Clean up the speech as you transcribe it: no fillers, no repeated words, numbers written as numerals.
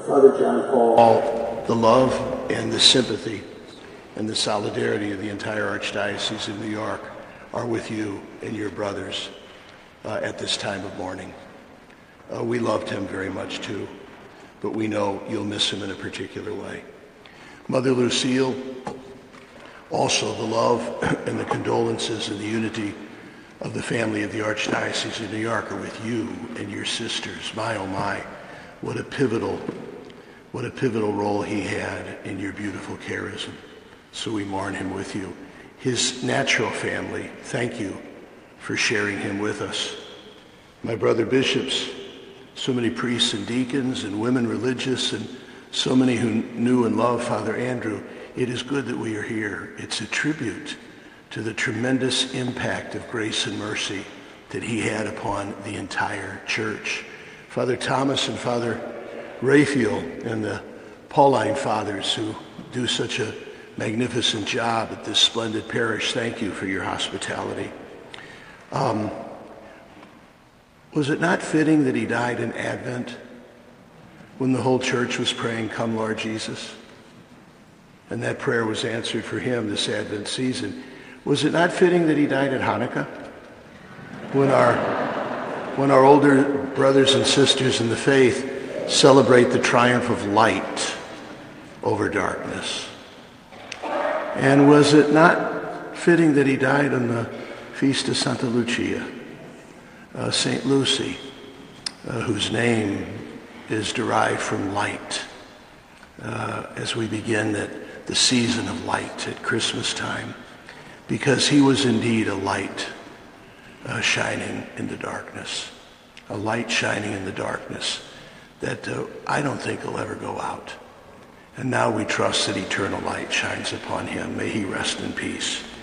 Father John Paul, the love and the sympathy and the solidarity of the entire Archdiocese of New York are with you and your brothers at this time of mourning. We loved him very much too, but we know you'll miss him in a particular way. Mother Lucille, also the love and the condolences and the unity of the family of the Archdiocese of New York are with you and your sisters. My, oh my, what a pivotal role he had in your beautiful charism. So we mourn him with you. His natural family, thank you for sharing him with us. My brother bishops, so many priests and deacons and women religious, and so many who knew and loved Father Andrew, it is good that we are here. It's a tribute to the tremendous impact of grace and mercy that he had upon the entire church. Father Thomas and Father Raphael and the Pauline fathers who do such a magnificent job at this splendid parish, thank you for your hospitality. Was it not fitting that he died in Advent when the whole church was praying, "Come, Lord Jesus"? And that prayer was answered for him this Advent season. Was it not fitting that he died at Hanukkah when our older brothers and sisters in the faith celebrate the triumph of light over darkness? And was it not fitting that he died on the feast of Santa Lucia, St. Lucy, whose name is derived from light, as we begin the season of light at Christmas time, because he was indeed a light shining in the darkness, a light shining in the darkness that I don't think will ever go out. And now we trust that eternal light shines upon him. May he rest in peace.